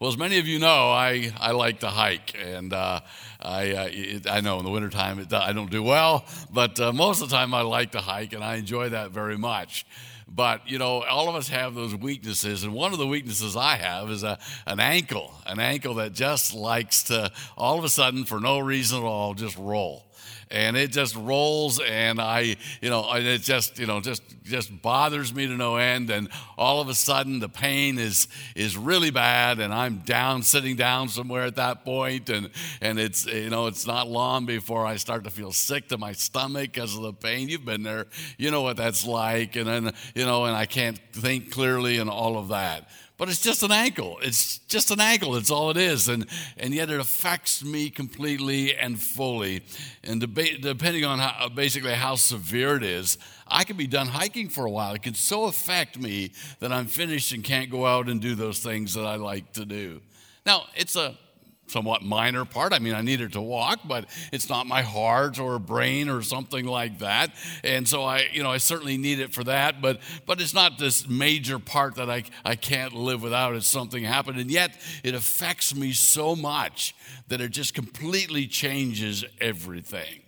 Well, as many of you know, I like to hike, and I know in the wintertime I don't do well, but most of the time I like to hike, and I enjoy that very much. But, you know, all of us have those weaknesses, and one of the weaknesses I have is an ankle that just likes to, all of a sudden, for no reason at all, just roll. And it just rolls, and it just bothers me to no end. And all of a sudden, the pain is really bad, and I'm sitting down somewhere at that point. And it's not long before I start to feel sick to my stomach because of the pain. You've been there, you know what that's like. And then and I can't think clearly, and all of that. But it's just an ankle. It's just an ankle. That's all it is. And yet it affects me completely and fully. And depending on how severe it is, I could be done hiking for a while. It can so affect me that I'm finished and can't go out and do those things that I like to do. Now, it's a somewhat minor part. I mean, I needed to walk, but it's not my heart or brain or something like that. And so I certainly need it for that, but it's not this major part that I can't live without. It's something happened, and yet it affects me so much that it just completely changes everything.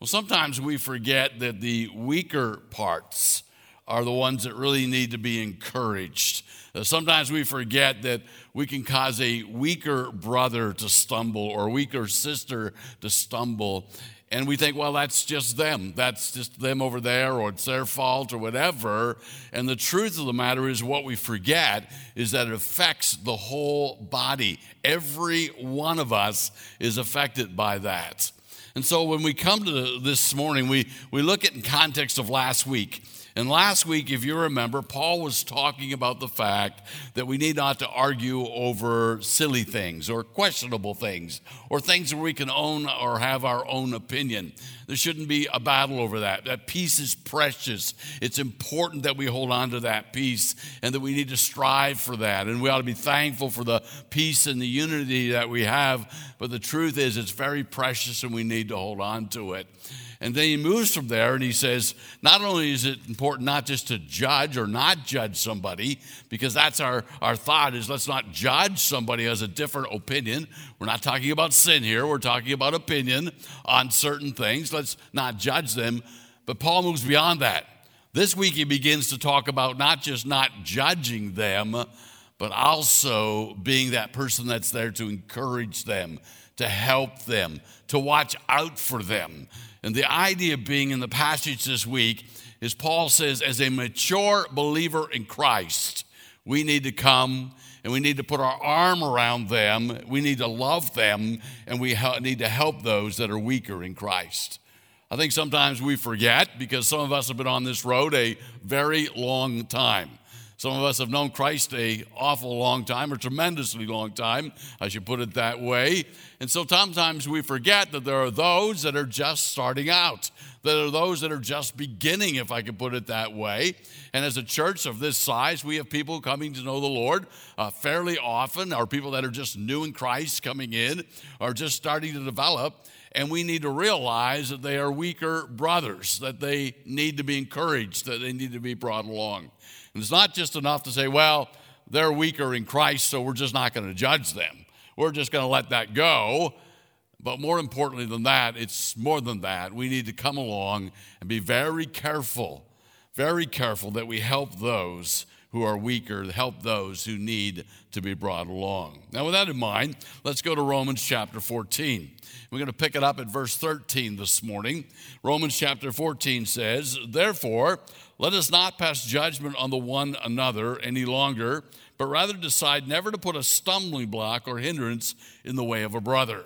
Well, sometimes we forget that the weaker parts are the ones that really need to be encouraged. Sometimes we forget that we can cause a weaker brother to stumble or weaker sister to stumble. And we think, well, that's just them. That's just them over there, or it's their fault or whatever. And the truth of the matter is, what we forget is that it affects the whole body. Every one of us is affected by that. And so when we come to this morning, we look at it in context of last week. And last week, if you remember, Paul was talking about the fact that we need not to argue over silly things or questionable things or things where we can own or have our own opinion. There shouldn't be a battle over that. That peace is precious. It's important that we hold on to that peace, and that we need to strive for that. And we ought to be thankful for the peace and the unity that we have. But the truth is, it's very precious, and we need to hold on to it. And then he moves from there, and he says, not only is it important not just to judge or not judge somebody, because that's our thought is, let's not judge somebody who has a different opinion. We're not talking about sin here. We're talking about opinion on certain things. Let's not judge them. But Paul moves beyond that. This week he begins to talk about not just not judging them, but also being that person that's there to encourage them, to help them, to watch out for them. And the idea being in the passage this week is Paul says, as a mature believer in Christ, we need to come and we need to put our arm around them. We need to love them, and we need to help those that are weaker in Christ. I think sometimes we forget, because some of us have been on this road a very long time. Some of us have known Christ an awful long time, or tremendously long time, I should put it that way. And so sometimes we forget that there are those that are just starting out, that are those that are just beginning, if I could put it that way. And as a church of this size, we have people coming to know the Lord fairly often, or people that are just new in Christ coming in, or just starting to develop. And we need to realize that they are weaker brothers, that they need to be encouraged, that they need to be brought along. And it's not just enough to say, well, they're weaker in Christ, so we're just not going to judge them. We're just going to let that go. But more importantly than that, it's more than that. We need to come along and be very careful that we help those who are weaker, help those who need to be brought along. Now, with that in mind, let's go to Romans chapter 14. We're going to pick it up at verse 13 this morning. Romans chapter 14 says, therefore, let us not pass judgment on the one another any longer, but rather decide never to put a stumbling block or hindrance in the way of a brother.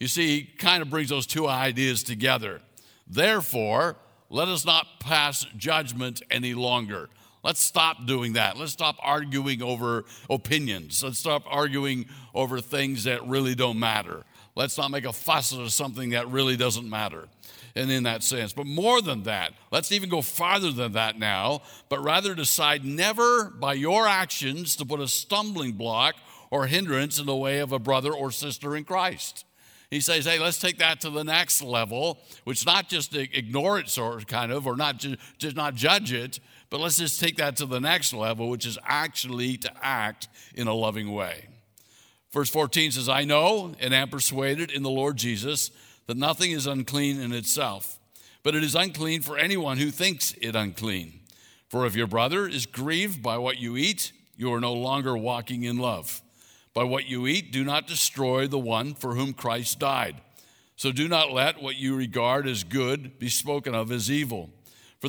You see, he kind of brings those two ideas together. Therefore, let us not pass judgment any longer. Let's stop doing that. Let's stop arguing over opinions. Let's stop arguing over things that really don't matter. Let's not make a fuss of something that really doesn't matter, and in that sense. But more than that, let's even go farther than that now, but rather decide never by your actions to put a stumbling block or hindrance in the way of a brother or sister in Christ. He says, hey, let's take that to the next level, which not just ignore it or not just not judge it, but let's just take that to the next level, which is actually to act in a loving way. Verse 14 says, I know and am persuaded in the Lord Jesus that nothing is unclean in itself, but it is unclean for anyone who thinks it unclean. For if your brother is grieved by what you eat, you are no longer walking in love. By what you eat, do not destroy the one for whom Christ died. So do not let what you regard as good be spoken of as evil. For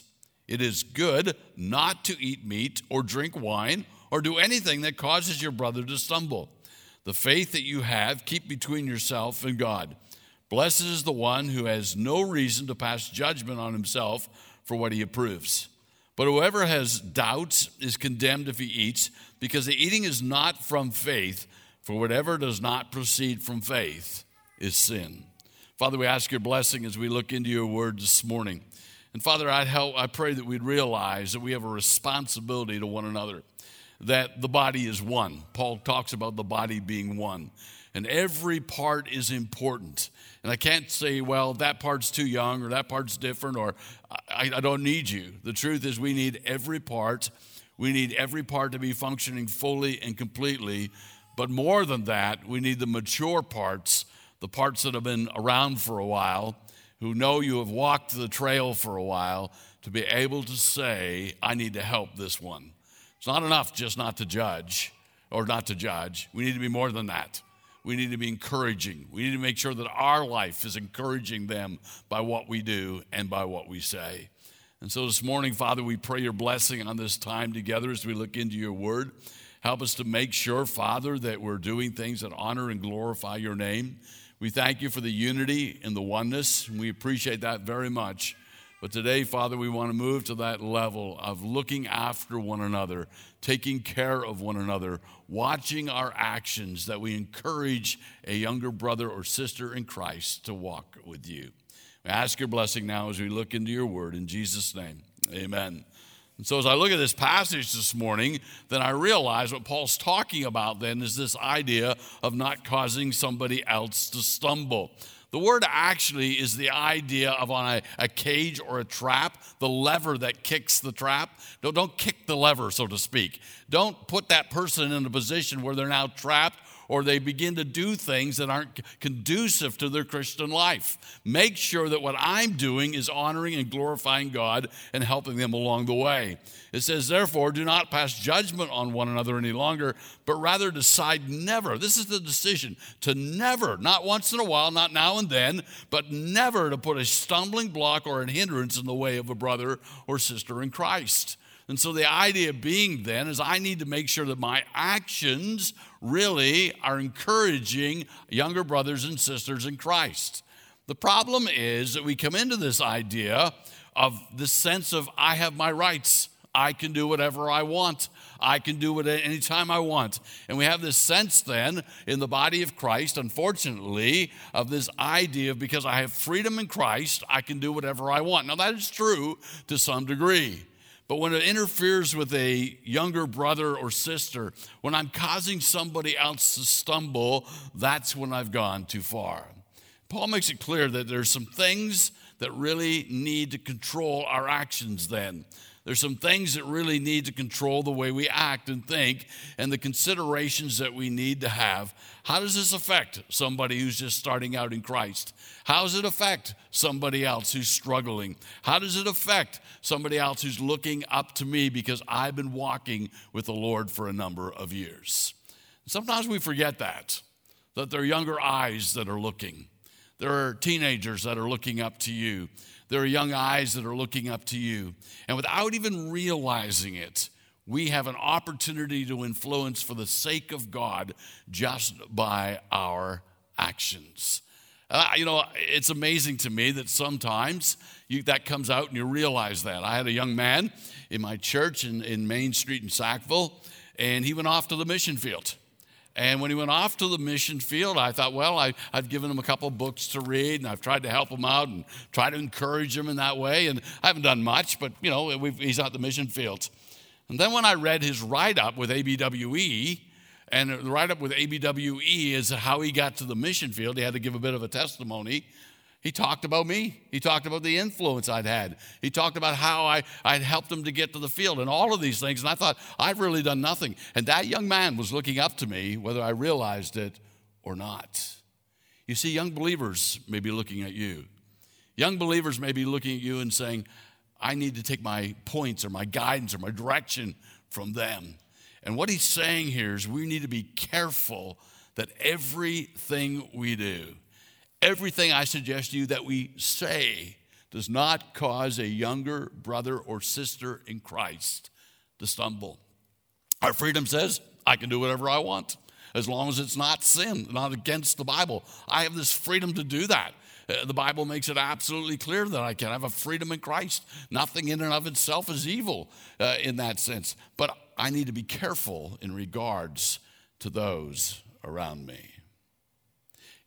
It is good not to eat meat or drink wine or do anything that causes your brother to stumble. The faith that you have, keep between yourself and God. Blessed is the one who has no reason to pass judgment on himself for what he approves. But whoever has doubts is condemned if he eats, because the eating is not from faith, for whatever does not proceed from faith is sin. Father, we ask your blessing as we look into your word this morning. And Father, I pray that we'd realize that we have a responsibility to one another, that the body is one. Paul talks about the body being one. And every part is important. And I can't say, well, that part's too young or that part's different or I don't need you. The truth is we need every part. We need every part to be functioning fully and completely. But more than that, we need the mature parts, the parts that have been around for a while, who know you have walked the trail for a while, to be able to say, I need to help this one. It's not enough just not to judge. We need to be more than that. We need to be encouraging. We need to make sure that our life is encouraging them by what we do and by what we say. And so this morning, Father, we pray your blessing on this time together as we look into your word. Help us to make sure, Father, that we're doing things that honor and glorify your name. We thank you for the unity and the oneness, and we appreciate that very much. But today, Father, we want to move to that level of looking after one another, taking care of one another, watching our actions, that we encourage a younger brother or sister in Christ to walk with you. We ask your blessing now as we look into your word. In Jesus' name, amen. And so as I look at this passage this morning, then I realize what Paul's talking about then is this idea of not causing somebody else to stumble. The word actually is the idea of on a cage or a trap, the lever that kicks the trap. Don't kick the lever, so to speak. Don't put that person in a position where they're now trapped or they begin to do things that aren't conducive to their Christian life. Make sure that what I'm doing is honoring and glorifying God and helping them along the way. It says, therefore, do not pass judgment on one another any longer, but rather decide never. This is the decision to never, not once in a while, not now and then, but never to put a stumbling block or a hindrance in the way of a brother or sister in Christ. And so the idea being then is I need to make sure that my actions really are encouraging younger brothers and sisters in Christ. The problem is that we come into this idea of this sense of I have my rights. I can do whatever I want. I can do it anytime I want. And we have this sense then in the body of Christ, unfortunately, of this idea of because I have freedom in Christ, I can do whatever I want. Now that is true to some degree. But when it interferes with a younger brother or sister, when I'm causing somebody else to stumble, that's when I've gone too far. Paul makes it clear that there's some things that really need to control our actions then. There's some things that really need to control the way we act and think and the considerations that we need to have. How does this affect somebody who's just starting out in Christ? How does it affect somebody else who's struggling? How does it affect somebody else who's looking up to me because I've been walking with the Lord for a number of years? Sometimes we forget that there are younger eyes that are looking. There are teenagers that are looking up to you. There are young eyes that are looking up to you. And without even realizing it, we have an opportunity to influence for the sake of God just by our actions. It's amazing to me that sometimes that comes out and you realize that. I had a young man in my church in Main Street in Sackville, and he went off to the mission field. And when he went off to the mission field, I thought, well, I've given him a couple books to read, and I've tried to help him out and try to encourage him in that way. And I haven't done much, but, you know, he's out the mission fields. And then when I read his write-up with ABWE, and the write-up with ABWE is how he got to the mission field. He had to give a bit of a testimony. He talked about me. He talked about the influence I'd had. He talked about how I'd helped him to get to the field and all of these things. And I thought, I've really done nothing. And that young man was looking up to me, whether I realized it or not. You see, young believers may be looking at you. Young believers may be looking at you and saying, I need to take my points or my guidance or my direction from them. And what he's saying here is we need to be careful that everything we do, everything I suggest to you that we say does not cause a younger brother or sister in Christ to stumble. Our freedom says, I can do whatever I want, as long as it's not sin, not against the Bible. I have this freedom to do that. The Bible makes it absolutely clear that I can have a freedom in Christ. Nothing in and of itself is evil in that sense. But I need to be careful in regards to those around me.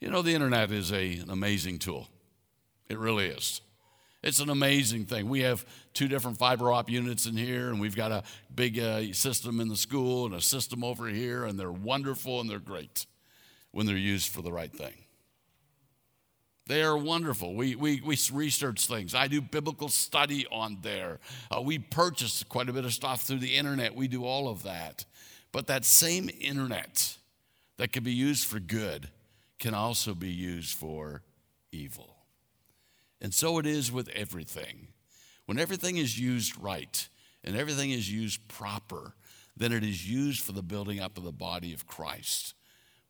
You know, the internet is an amazing tool. It really is. It's an amazing thing. We have 2 different fiber op units in here, and we've got a big system in the school and a system over here, and they're wonderful and they're great when they're used for the right thing. They are wonderful. We research things. I do biblical study on there. We purchase quite a bit of stuff through the internet. We do all of that. But that same internet that can be used for good can also be used for evil. And so it is with everything. When everything is used right and everything is used proper, then it is used for the building up of the body of Christ.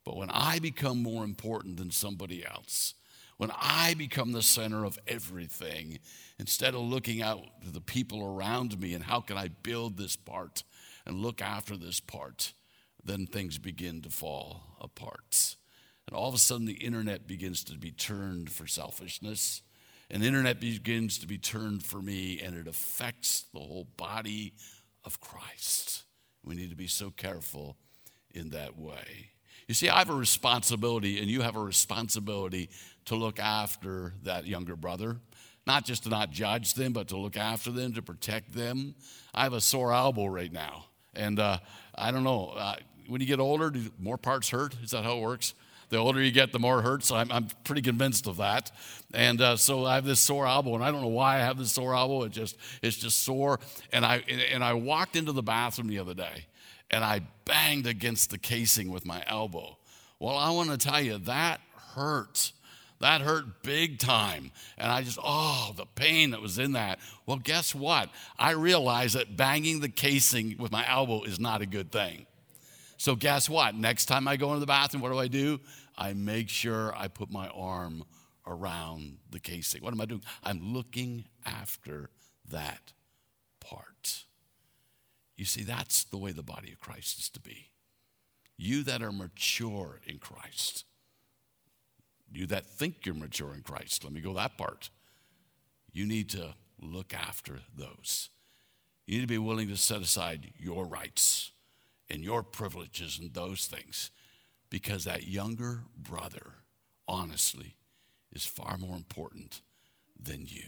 But when I become more important than somebody else, when I become the center of everything, instead of looking out to the people around me and how can I build this part and look after this part, then things begin to fall apart. And all of a sudden, the internet begins to be turned for selfishness, and the internet begins to be turned for me, and it affects the whole body of Christ. We need to be so careful in that way. You see, I have a responsibility, and you have a responsibility to look after that younger brother, not just to not judge them, but to look after them, to protect them. I have a sore elbow right now, and I don't know. When you get older, do more parts hurt? Is that how it works? The older you get, the more it hurts. I'm pretty convinced of that. And so I have this sore elbow, and I don't know why I have this sore elbow. It's just sore. And I walked into the bathroom the other day, and I banged against the casing with my elbow. Well, I want to tell you, that hurt. That hurt big time. And I just, the pain that was in that. Well, guess what? I realized that banging the casing with my elbow is not a good thing. So guess what? Next time I go into the bathroom, what do? I make sure I put my arm around the casing. What am I doing? I'm looking after that part. You see, that's the way the body of Christ is to be. You that are mature in Christ. You that think you're mature in Christ. Let me go that part. You need to look after those. You need to be willing to set aside your rights and your privileges and those things, because that younger brother, honestly, is far more important than you.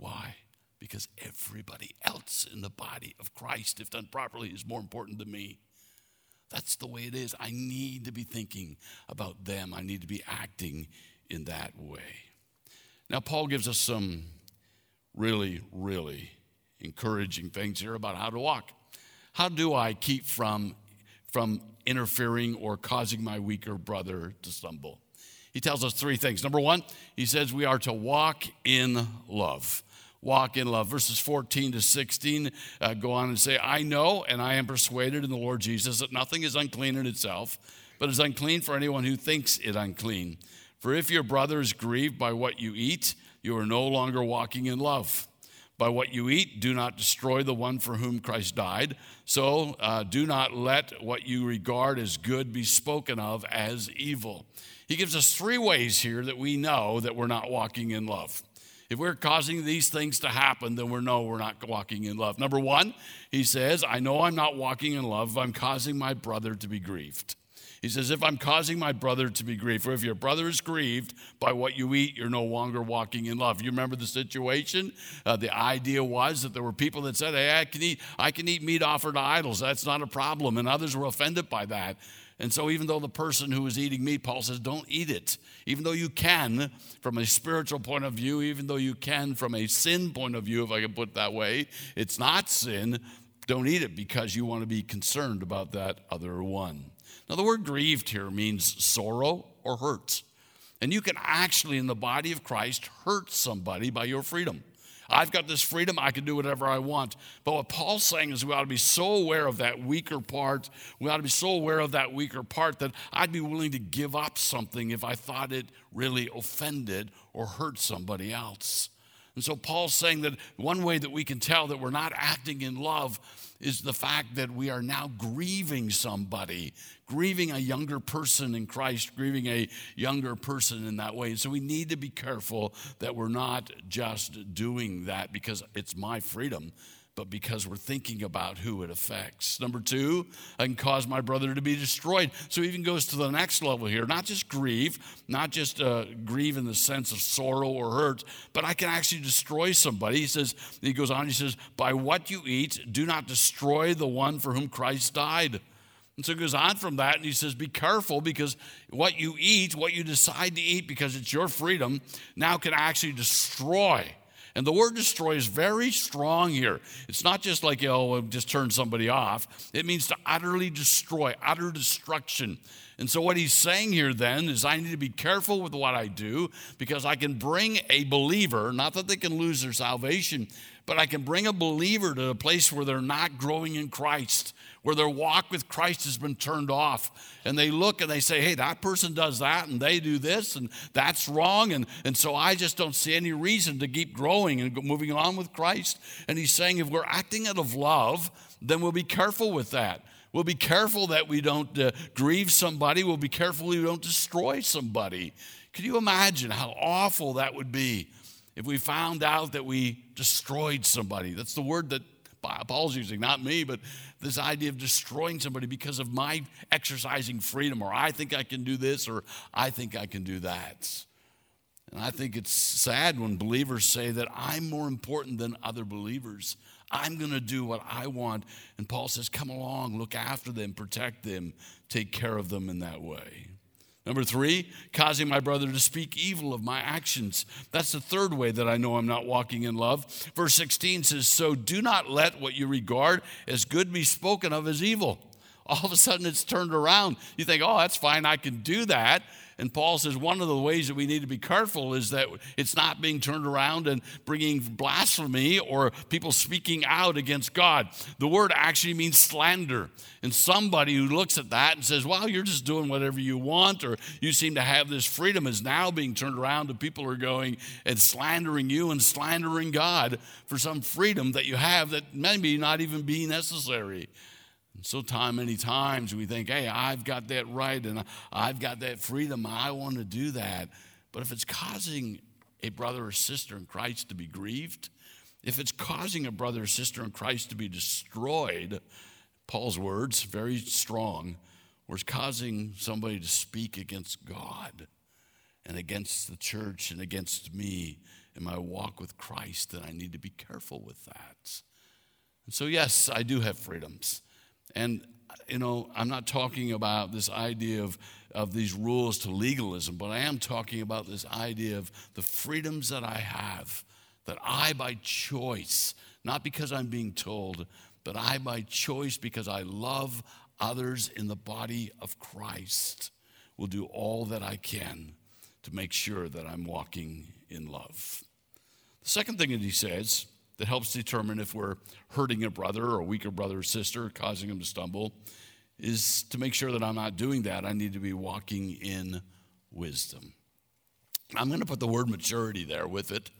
Why? Because everybody else in the body of Christ, if done properly, is more important than me. That's the way it is. I need to be thinking about them. I need to be acting in that way. Now, Paul gives us some really, really encouraging things here about how to walk. How do I keep from interfering or causing my weaker brother to stumble? He tells us 3 things. Number 1, he says we are to walk in love. Walk in love. Verses 14 to 16 go on and say, I know and I am persuaded in the Lord Jesus that nothing is unclean in itself, but is unclean for anyone who thinks it unclean. For if your brother is grieved by what you eat, you are no longer walking in love. By what you eat, do not destroy the one for whom Christ died. So do not let what you regard as good be spoken of as evil. He gives us 3 ways here that we know that we're not walking in love. If we're causing these things to happen, then we're not walking in love. Number one, he says, I know I'm not walking in love if I'm causing my brother to be grieved. He says, if I'm causing my brother to be grieved, or if your brother is grieved by what you eat, you're no longer walking in love. You remember the situation? The idea was that there were people that said, hey, I can eat meat offered to idols. That's not a problem. And others were offended by that. And so even though the person who was eating meat, Paul says, don't eat it. Even though you can, from a spiritual point of view, even though you can, from a sin point of view, if I can put it that way, it's not sin. Don't eat it because you want to be concerned about that other one. Now, the word grieved here means sorrow or hurt. And you can actually, in the body of Christ, hurt somebody by your freedom. I've got this freedom. I can do whatever I want. But what Paul's saying is we ought to be so aware of that weaker part. We ought to be so aware of that weaker part that I'd be willing to give up something if I thought it really offended or hurt somebody else. And so Paul's saying that one way that we can tell that we're not acting in love is the fact that we are now grieving somebody, grieving a younger person in Christ, grieving a younger person in that way. And so we need to be careful that we're not just doing that because it's my freedom, but because we're thinking about who it affects. Number two, I can cause my brother to be destroyed. So he even goes to the next level here. Not just grieve, not just grieve in the sense of sorrow or hurt, but I can actually destroy somebody. He goes on, by what you eat, do not destroy the one for whom Christ died. And so he goes on from that, and he says, be careful because what you eat, what you decide to eat because it's your freedom, now can actually destroy. And the word destroy is very strong here. It's not just like, just turn somebody off. It means to utterly destroy, utter destruction. And so what he's saying here then is I need to be careful with what I do because I can bring a believer, not that they can lose their salvation, but I can bring a believer to a place where they're not growing in Christ, where their walk with Christ has been turned off. And they look and they say, hey, that person does that and they do this and that's wrong. And so I just don't see any reason to keep growing and moving on with Christ. And he's saying if we're acting out of love, then we'll be careful with that. We'll be careful that we don't grieve somebody. We'll be careful we don't destroy somebody. Can you imagine how awful that would be if we found out that we destroyed somebody? That's the word that Paul's using, not me, but this idea of destroying somebody because of my exercising freedom, or I think I can do this, or I think I can do that. And I think it's sad when believers say that I'm more important than other believers. I'm going to do what I want. And Paul says, come along, look after them, protect them, take care of them in that way. Number three, causing my brother to speak evil of my actions. That's the third way that I know I'm not walking in love. Verse 16 says, so do not let what you regard as good be spoken of as evil. All of a sudden it's turned around. You think, oh, that's fine, I can do that. And Paul says one of the ways that we need to be careful is that it's not being turned around and bringing blasphemy or people speaking out against God. The word actually means slander. And somebody who looks at that and says, well, you're just doing whatever you want, or you seem to have this freedom, is now being turned around and people are going and slandering you and slandering God for some freedom that you have that maybe not even be necessary. So many times we think, hey, I've got that right and I've got that freedom. I want to do that. But if it's causing a brother or sister in Christ to be grieved, if it's causing a brother or sister in Christ to be destroyed, Paul's words, very strong, was causing somebody to speak against God and against the church and against me in my walk with Christ, then I need to be careful with that. And so, yes, I do have freedoms. And, I'm not talking about this idea of these rules to legalism, but I am talking about this idea of the freedoms that I have, that I by choice, not because I'm being told, but I by choice because I love others in the body of Christ, will do all that I can to make sure that I'm walking in love. The second thing that he says that helps determine if we're hurting a brother or a weaker brother or sister, causing him to stumble, is to make sure that I'm not doing that. I need to be walking in wisdom. I'm going to put the word maturity there with it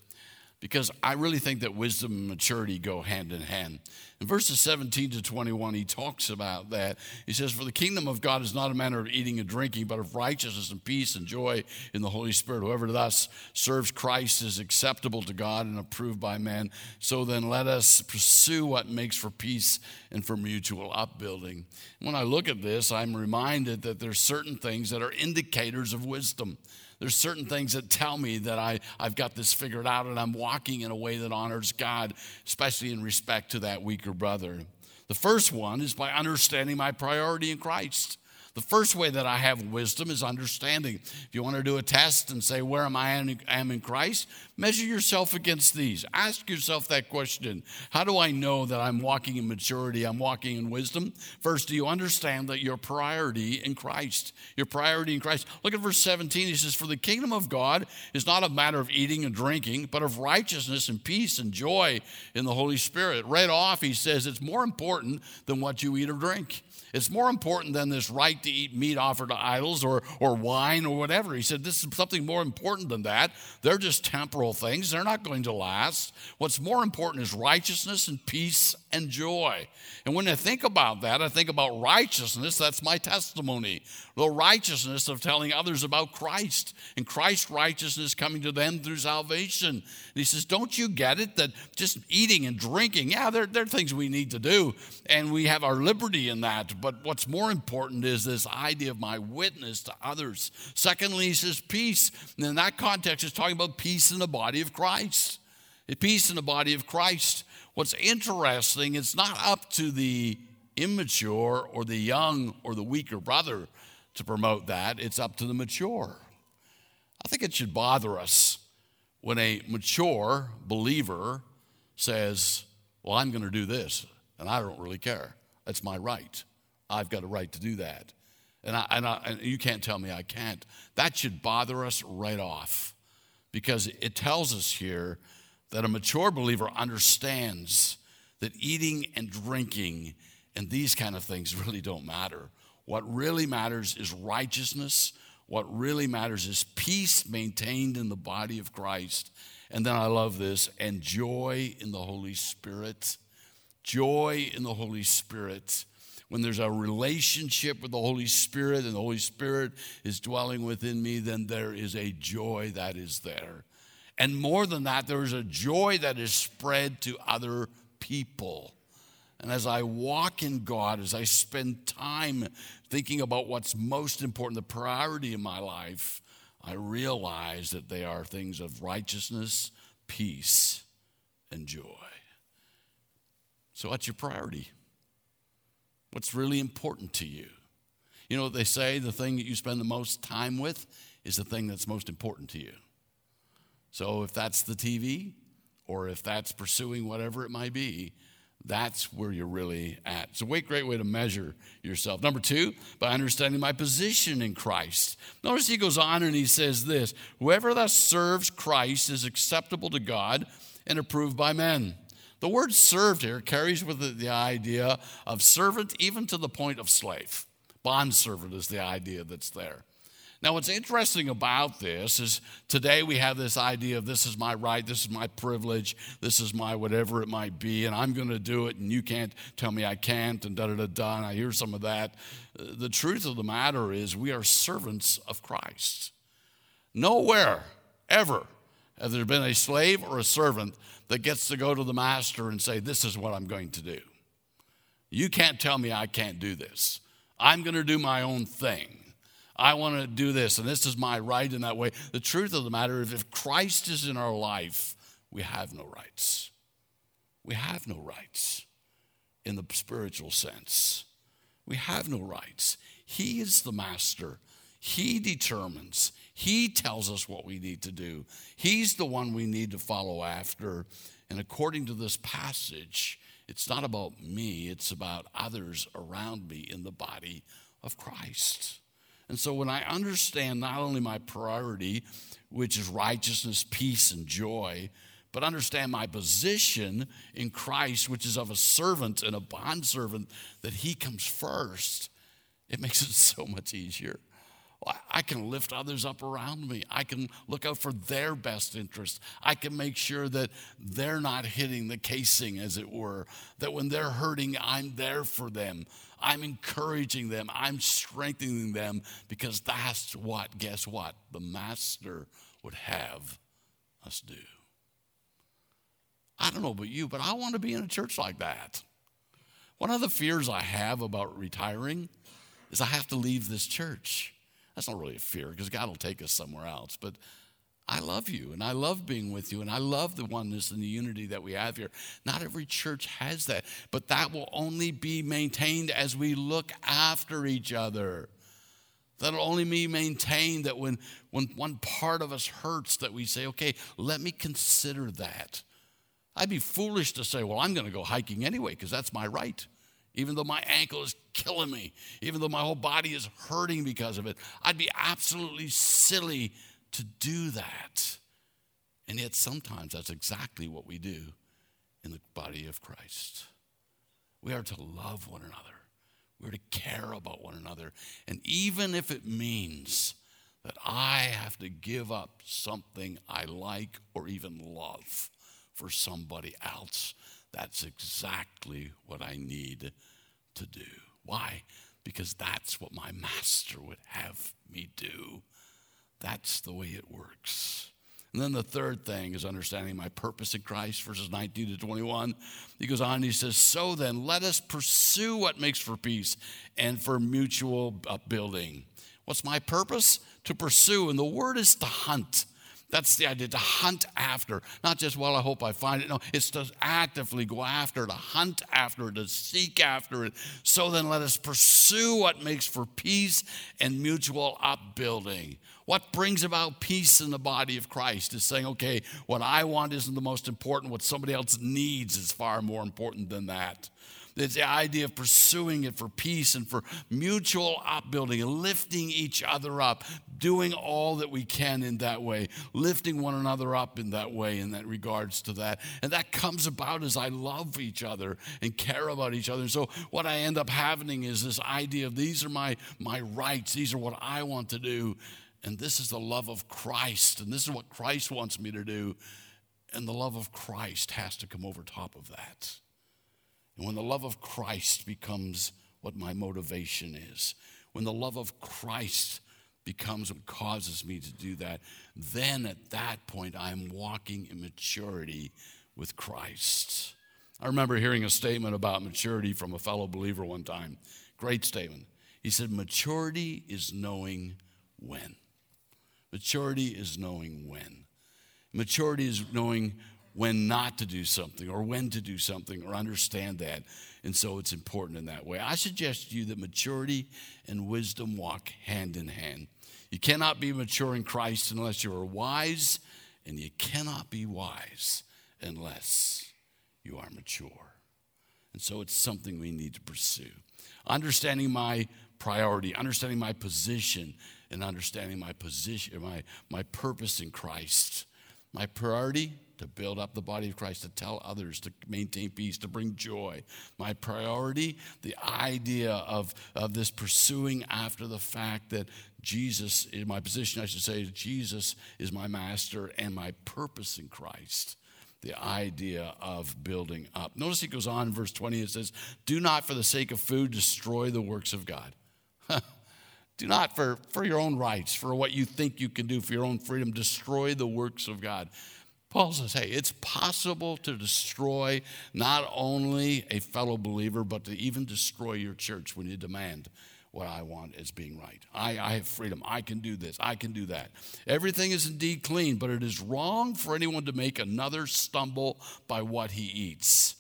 because I really think that wisdom and maturity go hand in hand. In verses 17 to 21, he talks about that. He says, "For the kingdom of God is not a matter of eating and drinking, but of righteousness and peace and joy in the Holy Spirit. Whoever thus serves Christ is acceptable to God and approved by man. So then let us pursue what makes for peace and for mutual upbuilding." When I look at this, I'm reminded that there's certain things that are indicators of wisdom. There's certain things that tell me that I've got this figured out and I'm walking in a way that honors God, especially in respect to that weaker brother. The first one is by understanding my priority in Christ. The first way that I have wisdom is understanding. If you want to do a test and say, where am I am in Christ, measure yourself against these. Ask yourself that question. How do I know that I'm walking in maturity, I'm walking in wisdom? First, do you understand that your priority in Christ? Your priority in Christ. Look at verse 17. He says, "For the kingdom of God is not a matter of eating and drinking, but of righteousness and peace and joy in the Holy Spirit." Right off, he says it's more important than what you eat or drink. It's more important than this right to eat meat offered to idols or wine or whatever. He said this is something more important than that. They're just temporal things. They're not going to last. What's more important is righteousness and peace and joy. And when I think about that, I think about righteousness. That's my testimony. The righteousness of telling others about Christ and Christ's righteousness coming to them through salvation. And he says, don't you get it that just eating and drinking, yeah, they're things we need to do. And we have our liberty in that. But what's more important is this idea of my witness to others. Secondly, he says peace. And in that context, it's talking about peace in the body of Christ. Peace in the body of Christ. What's interesting, it's not up to the immature or the young or the weaker brother to promote that. It's up to the mature. I think it should bother us when a mature believer says, well, I'm going to do this, and I don't really care. That's my right. I've got a right to do that. And you can't tell me I can't. That should bother us right off, because it tells us here that a mature believer understands that eating and drinking and these kind of things really don't matter. What really matters is righteousness. What really matters is peace maintained in the body of Christ. And then I love this, and joy in the Holy Spirit. Joy in the Holy Spirit. When there's a relationship with the Holy Spirit and the Holy Spirit is dwelling within me, then there is a joy that is there. And more than that, there is a joy that is spread to other people. And as I walk in God, as I spend time thinking about what's most important, the priority in my life, I realize that they are things of righteousness, peace, and joy. So what's your priority? What's really important to you? You know what they say, the thing that you spend the most time with is the thing that's most important to you. So if that's the TV, or if that's pursuing whatever it might be, that's where you're really at. It's a great way to measure yourself. Number two, by understanding my position in Christ. Notice he goes on and he says this, "Whoever thus serves Christ is acceptable to God and approved by men." The word served here carries with it the idea of servant, even to the point of slave. Bondservant is the idea that's there. Now, what's interesting about this is today we have this idea of this is my right, this is my privilege, this is my whatever it might be, and I'm going to do it, and you can't tell me I can't, and da-da-da-da, and I hear some of that. The truth of the matter is we are servants of Christ. Nowhere, ever, has there been a slave or a servant that gets to go to the master and say, this is what I'm going to do. You can't tell me I can't do this. I'm going to do my own thing. I want to do this, and this is my right in that way. The truth of the matter is if Christ is in our life, we have no rights. We have no rights in the spiritual sense. We have no rights. He is the master. He determines. He tells us what we need to do. He's the one we need to follow after. And according to this passage, it's not about me, it's about others around me in the body of Christ. And so when I understand not only my priority, which is righteousness, peace, and joy, but understand my position in Christ, which is of a servant and a bondservant, that he comes first, it makes it so much easier. I can lift others up around me. I can look out for their best interest. I can make sure that they're not hitting the casing, as it were, that when they're hurting, I'm there for them. I'm encouraging them. I'm strengthening them, because that's what, guess what, the Master would have us do. I don't know about you, but I want to be in a church like that. One of the fears I have about retiring is I have to leave this church. That's not really a fear, because God will take us somewhere else. But I love you, and I love being with you, and I love the oneness and the unity that we have here. Not every church has that, but that will only be maintained as we look after each other. That'll only be maintained that when one part of us hurts, that we say, okay, let me consider that. I'd be foolish to say, well, I'm going to go hiking anyway, because that's my right. Even though my ankle is killing me, even though my whole body is hurting because of it, I'd be absolutely silly to do that. And yet sometimes that's exactly what we do in the body of Christ. We are to love one another. We're to care about one another. And even if it means that I have to give up something I like or even love for somebody else, that's exactly what I need to do. Why? Because that's what my Master would have me do. That's the way it works. And then the third thing is understanding my purpose in Christ, verses 19 to 21. He goes on and he says, so then let us pursue what makes for peace and for mutual upbuilding. What's my purpose? To pursue. And the word is to hunt. That's the idea, to hunt after. Not just, well, I hope I find it. No, it's to actively go after, to hunt after, to seek after it. So then let us pursue what makes for peace and mutual upbuilding. What brings about peace in the body of Christ is saying, okay, what I want isn't the most important. What somebody else needs is far more important than that. It's the idea of pursuing it for peace and for mutual upbuilding and lifting each other up, doing all that we can in that way, lifting one another up in that way in that regards to that. And that comes about as I love each other and care about each other. And so what I end up having is this idea of these are my rights, these are what I want to do, and this is the love of Christ, and this is what Christ wants me to do. And the love of Christ has to come over top of that. And when the love of Christ becomes what my motivation is, when the love of Christ becomes what causes me to do that, then at that point I'm walking in maturity with Christ. I remember hearing a statement about maturity from a fellow believer one time. Great statement. He said, maturity is knowing when. Maturity is knowing when. Maturity is knowing when not to do something or when to do something, or understand that. And so it's important in that way. I suggest to you that maturity and wisdom walk hand in hand. You cannot be mature in Christ unless you are wise, and you cannot be wise unless you are mature. And so it's something we need to pursue. Understanding my priority, understanding my position, and understanding my position, my purpose in Christ. My priority, to build up the body of Christ, to tell others, to maintain peace, to bring joy. My priority, the idea of this pursuing after the fact that Jesus is my position, I should say, Jesus is my Master, and my purpose in Christ, the idea of building up. Notice he goes on in verse 20, it says, do not for the sake of food destroy the works of God. Do not for your own rights, for what you think you can do, for your own freedom, destroy the works of God. Paul says, hey, it's possible to destroy not only a fellow believer, but to even destroy your church when you demand what I want as being right. I have freedom. I can do this. I can do that. Everything is indeed clean, but it is wrong for anyone to make another stumble by what he eats.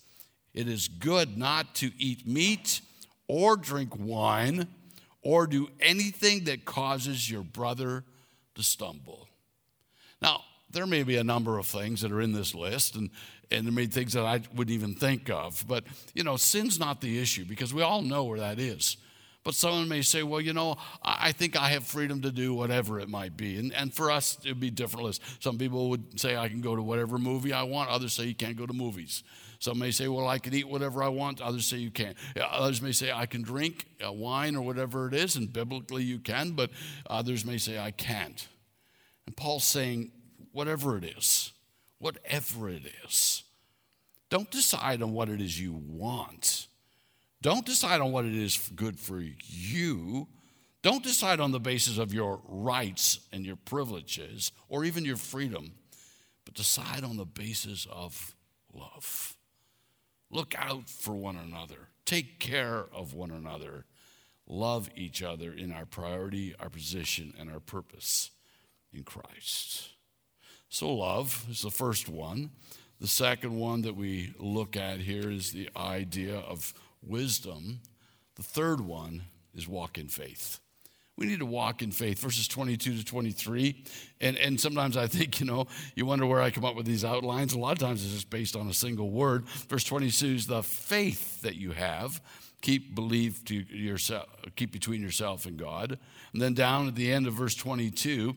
It is good not to eat meat or drink wine or do anything that causes your brother to stumble. Now, there may be a number of things that are in this list, and there may be things that I wouldn't even think of. But, sin's not the issue, because we all know where that is. But someone may say, well, you know, I think I have freedom to do whatever it might be. And for us, it would be different. Some people would say I can go to whatever movie I want. Others say you can't go to movies. Some may say, well, I can eat whatever I want. Others say you can't. Others may say I can drink wine or whatever it is, and biblically you can, but others may say I can't. And Paul's saying, whatever it is, don't decide on what it is you want. Don't decide on what it is good for you. Don't decide on the basis of your rights and your privileges or even your freedom, but decide on the basis of love. Look out for one another. Take care of one another. Love each other in our priority, our position, and our purpose in Christ. So love is the first one. The second one that we look at here is the idea of wisdom. The third one is walk in faith. We need to walk in faith, verses 22 to 23. And sometimes I think, you know, you wonder where I come up with these outlines. A lot of times it's just based on a single word. Verse 22 is the faith that you have. Keep between yourself and God. And then down at the end of verse 22,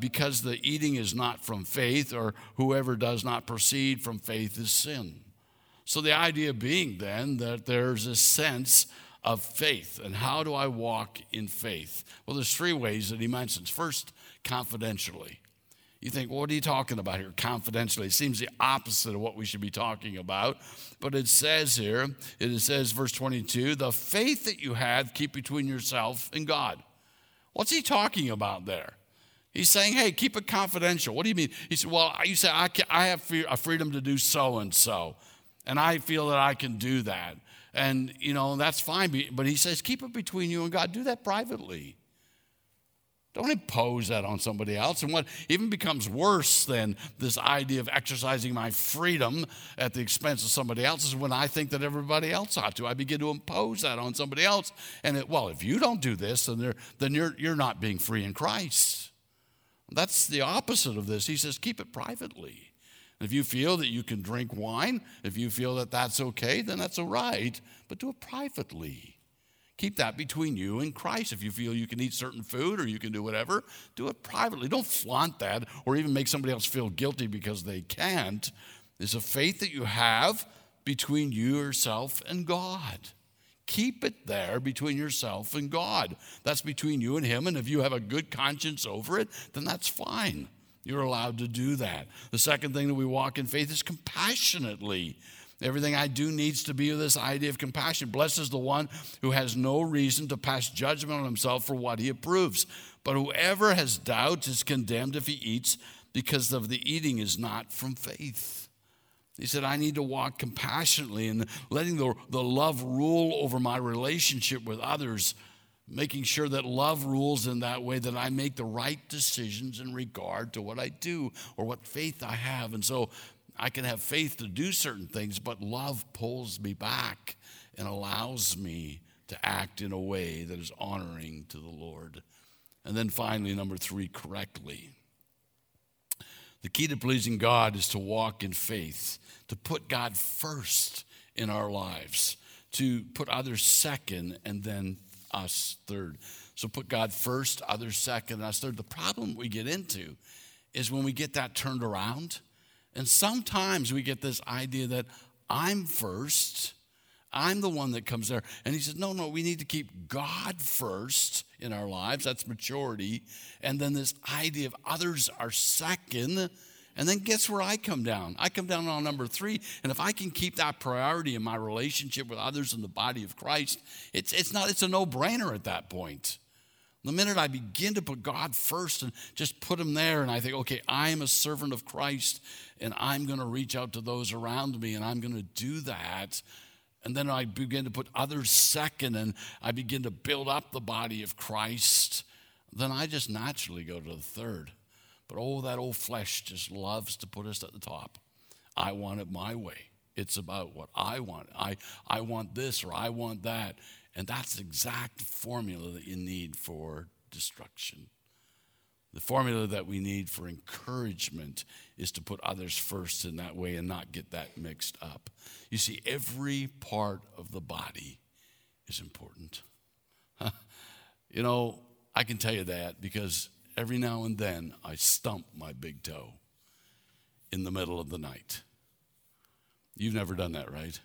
because the eating is not from faith, or whoever does not proceed from faith is sin. So the idea being then that there's a sense of faith. And how do I walk in faith? Well, there's three ways that he mentions. First, confidentially. You think, well, what are you talking about here, confidentially? It seems the opposite of what we should be talking about. But it says here, verse 22, the faith that you have, keep between yourself and God. What's he talking about there? He's saying, hey, keep it confidential. What do you mean? He said, well, you say, I have freedom to do so-and-so, and I feel that I can do that. And, you know, that's fine. But he says, keep it between you and God. Do that privately. Don't impose that on somebody else. And what even becomes worse than this idea of exercising my freedom at the expense of somebody else is when I think that everybody else ought to. I begin to impose that on somebody else. And if you don't do this, then you're not being free in Christ. That's the opposite of this. He says, keep it privately. And if you feel that you can drink wine, if you feel that that's okay, then that's all right. But do it privately. Keep that between you and Christ. If you feel you can eat certain food or you can do whatever, do it privately. Don't flaunt that or even make somebody else feel guilty because they can't. It's a faith that you have between yourself and God. Keep it there between yourself and God. That's between you and Him, and if you have a good conscience over it, then that's fine. You're allowed to do that. The second thing that we walk in faith is compassionately. Everything I do needs to be this idea of compassion. Blessed is the one who has no reason to pass judgment on himself for what he approves. But whoever has doubts is condemned if he eats, because of the eating is not from faith. He said, I need to walk compassionately and letting the love rule over my relationship with others, making sure that love rules in that way that I make the right decisions in regard to what I do or what faith I have. And so I can have faith to do certain things, but love pulls me back and allows me to act in a way that is honoring to the Lord. And then finally, number three, correctly. The key to pleasing God is to walk in faith, to put God first in our lives, to put others second and then us third. So put God first, others second, and us third. The problem we get into is when we get that turned around. And sometimes we get this idea that I'm first, I'm the one that comes there. And he says, no, we need to keep God first in our lives. That's maturity. And then this idea of others are second. And then guess where I come down? I come down on number three. And if I can keep that priority in my relationship with others in the body of Christ, it's a no-brainer at that point. The minute I begin to put God first and just put Him there, and I think, okay, I am a servant of Christ, and I'm going to reach out to those around me, and I'm going to do that. And then I begin to put others second, and I begin to build up the body of Christ. Then I just naturally go to the third. But that old flesh just loves to put us at the top. I want it my way. It's about what I want. I want this or I want that. And that's the exact formula that you need for destruction. The formula that we need for encouragement is to put others first in that way and not get that mixed up. You see, every part of the body is important. You know, I can tell you that because every now and then I stump my big toe in the middle of the night. You've never done that, right?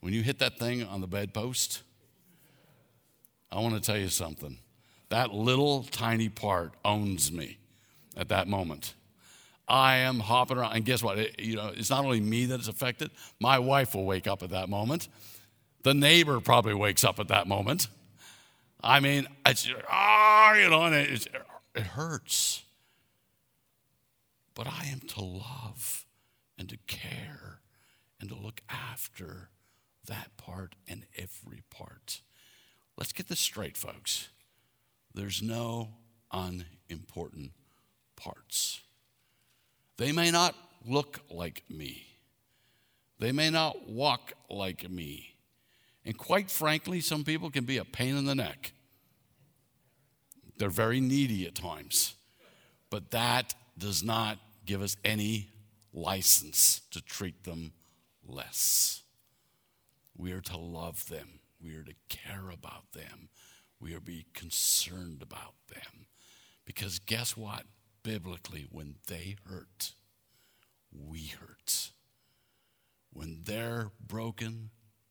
When you hit that thing on the bedpost, I want to tell you something. That little tiny part owns me at that moment. I am hopping around, and guess what? It's not only me that is affected. My wife will wake up at that moment. The neighbor probably wakes up at that moment. I mean, it hurts. But I am to love and to care and to look after that part and every part. Let's get this straight, folks. There's no unimportant parts. They may not look like me. They may not walk like me. And quite frankly, some people can be a pain in the neck. They're very needy at times. But that does not give us any license to treat them less. We are to love them. We are to care about them. We are to be concerned about them. Because guess what? Biblically, when they hurt, we hurt. When they're broken,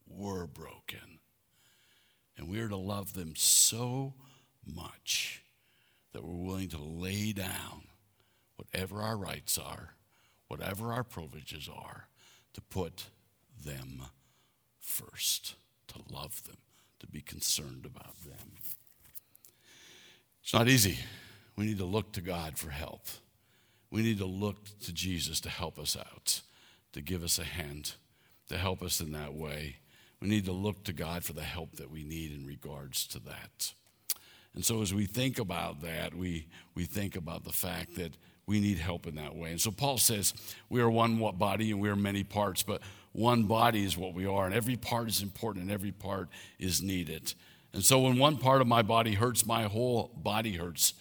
we're broken. And we are to love them so much that we're willing to lay down whatever our rights are, whatever our privileges are, to put them first, to love them, to be concerned about them. It's not easy. We need to look to God for help. We need to look to Jesus to help us out, to give us a hand, to help us in that way. We need to look to God for the help that we need in regards to that. And so as we think about that, we think about the fact that we need help in that way. And so Paul says, we are one body and we are many parts, but one body is what we are, and every part is important and every part is needed. And so when one part of my body hurts, my whole body hurts,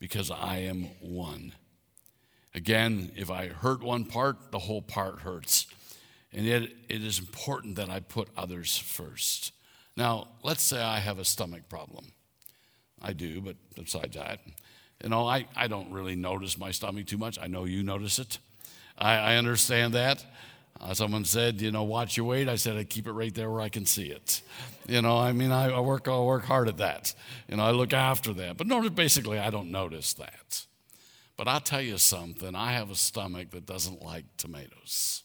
because I am one. Again, if I hurt one part, the whole part hurts. And yet, it is important that I put others first. Now, let's say I have a stomach problem. I do, but besides that, I don't really notice my stomach too much. I know you notice it. I understand that. Someone said, watch your weight. I said, I keep it right there where I can see it. I work hard at that. I look after that. But no, basically, I don't notice that. But I'll tell you something. I have a stomach that doesn't like tomatoes.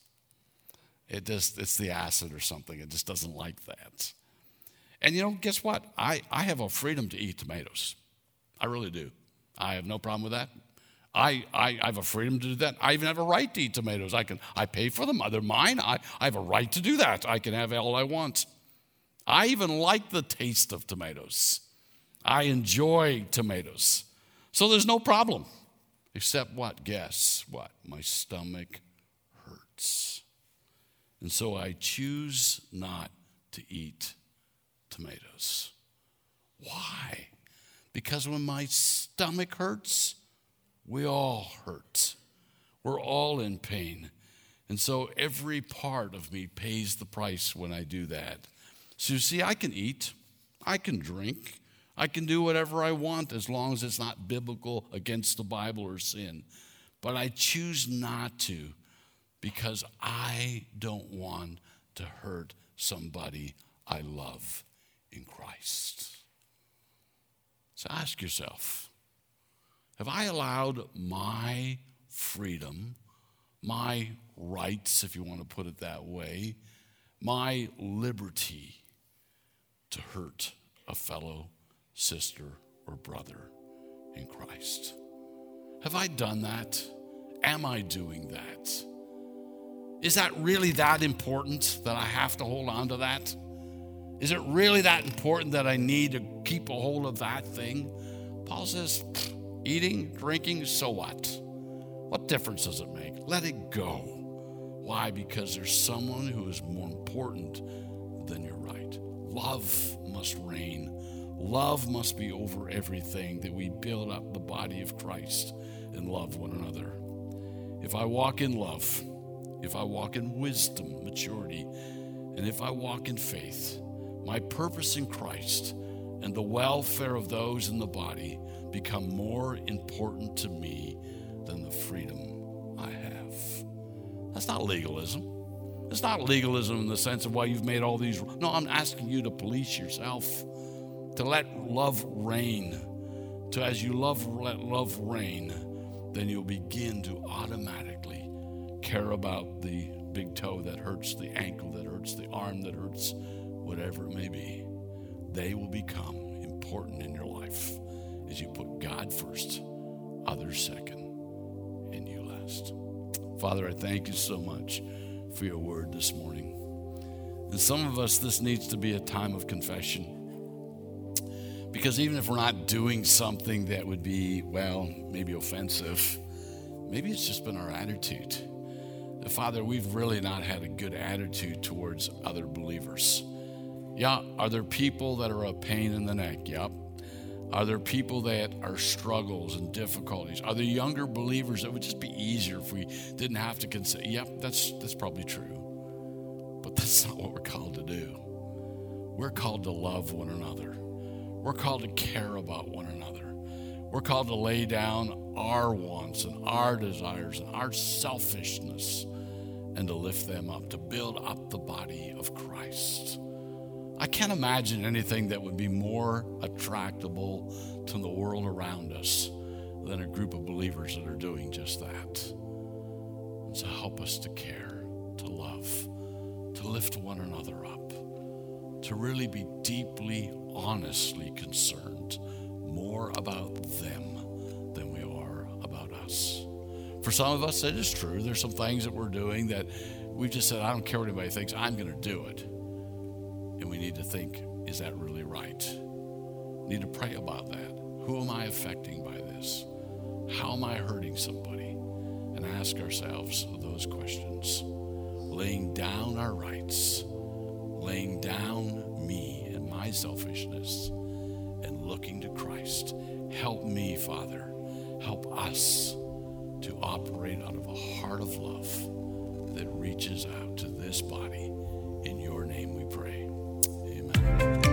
It's the acid or something. It just doesn't like that. And guess what? I have a freedom to eat tomatoes. I really do. I have no problem with that. I have a freedom to do that. I even have a right to eat tomatoes. I pay for them. They're mine. I have a right to do that. I can have all I want. I even like the taste of tomatoes. I enjoy tomatoes. So there's no problem. Except what? Guess what? My stomach hurts. And so I choose not to eat tomatoes. Why? Because when my stomach hurts, we all hurt. We're all in pain. And so every part of me pays the price when I do that. So you see, I can eat. I can drink. I can do whatever I want as long as it's not biblical, against the Bible, or sin. But I choose not to because I don't want to hurt somebody I love in Christ. So ask yourself, have I allowed my freedom, my rights, if you want to put it that way, my liberty to hurt a fellow sister or brother in Christ? Have I done that? Am I doing that? Is that really that important that I have to hold on to that? Is it really that important that I need to keep a hold of that thing? Paul says, eating, drinking, so what? What difference does it make? Let it go. Why? Because there's someone who is more important than your right. Love must reign. Love must be over everything, that we build up the body of Christ and love one another. If I walk in love, if I walk in wisdom, maturity, and if I walk in faith, my purpose in Christ and the welfare of those in the body become more important to me than the freedom I have. That's not legalism. It's not legalism in the sense of, well, you've made all these. No, I'm asking you to police yourself, to let love reign. To as you let love reign, then you'll begin to automatically care about the big toe that hurts, the ankle that hurts, the arm that hurts, whatever it may be. They will become important in your life as you put God first, others second, and you last. Father, I thank you so much for your word this morning. And some of us, this needs to be a time of confession. Because even if we're not doing something that would be, well, maybe offensive, maybe it's just been our attitude. Father, we've really not had a good attitude towards other believers. Yeah, are there people that are a pain in the neck? Yep. Are there people that are struggles and difficulties? Are there younger believers that would just be easier if we didn't have to consider? Yep, that's probably true. But that's not what we're called to do. We're called to love one another. We're called to care about one another. We're called to lay down our wants and our desires and our selfishness and to lift them up, to build up the body of Christ. I can't imagine anything that would be more attractable to the world around us than a group of believers that are doing just that. So help us to care, to love, to lift one another up, to really be deeply, honestly concerned more about them than we are about us. For some of us, it is true. There's some things that we're doing that we've just said, I don't care what anybody thinks, I'm going to do it. And we need to think, is that really right? We need to pray about that. Who am I affecting by this? How am I hurting somebody? And ask ourselves those questions. Laying down our rights, laying down me and my selfishness, and looking to Christ. Help me, Father. Help us to operate out of a heart of love that reaches out to this body. In your name we pray. Amen.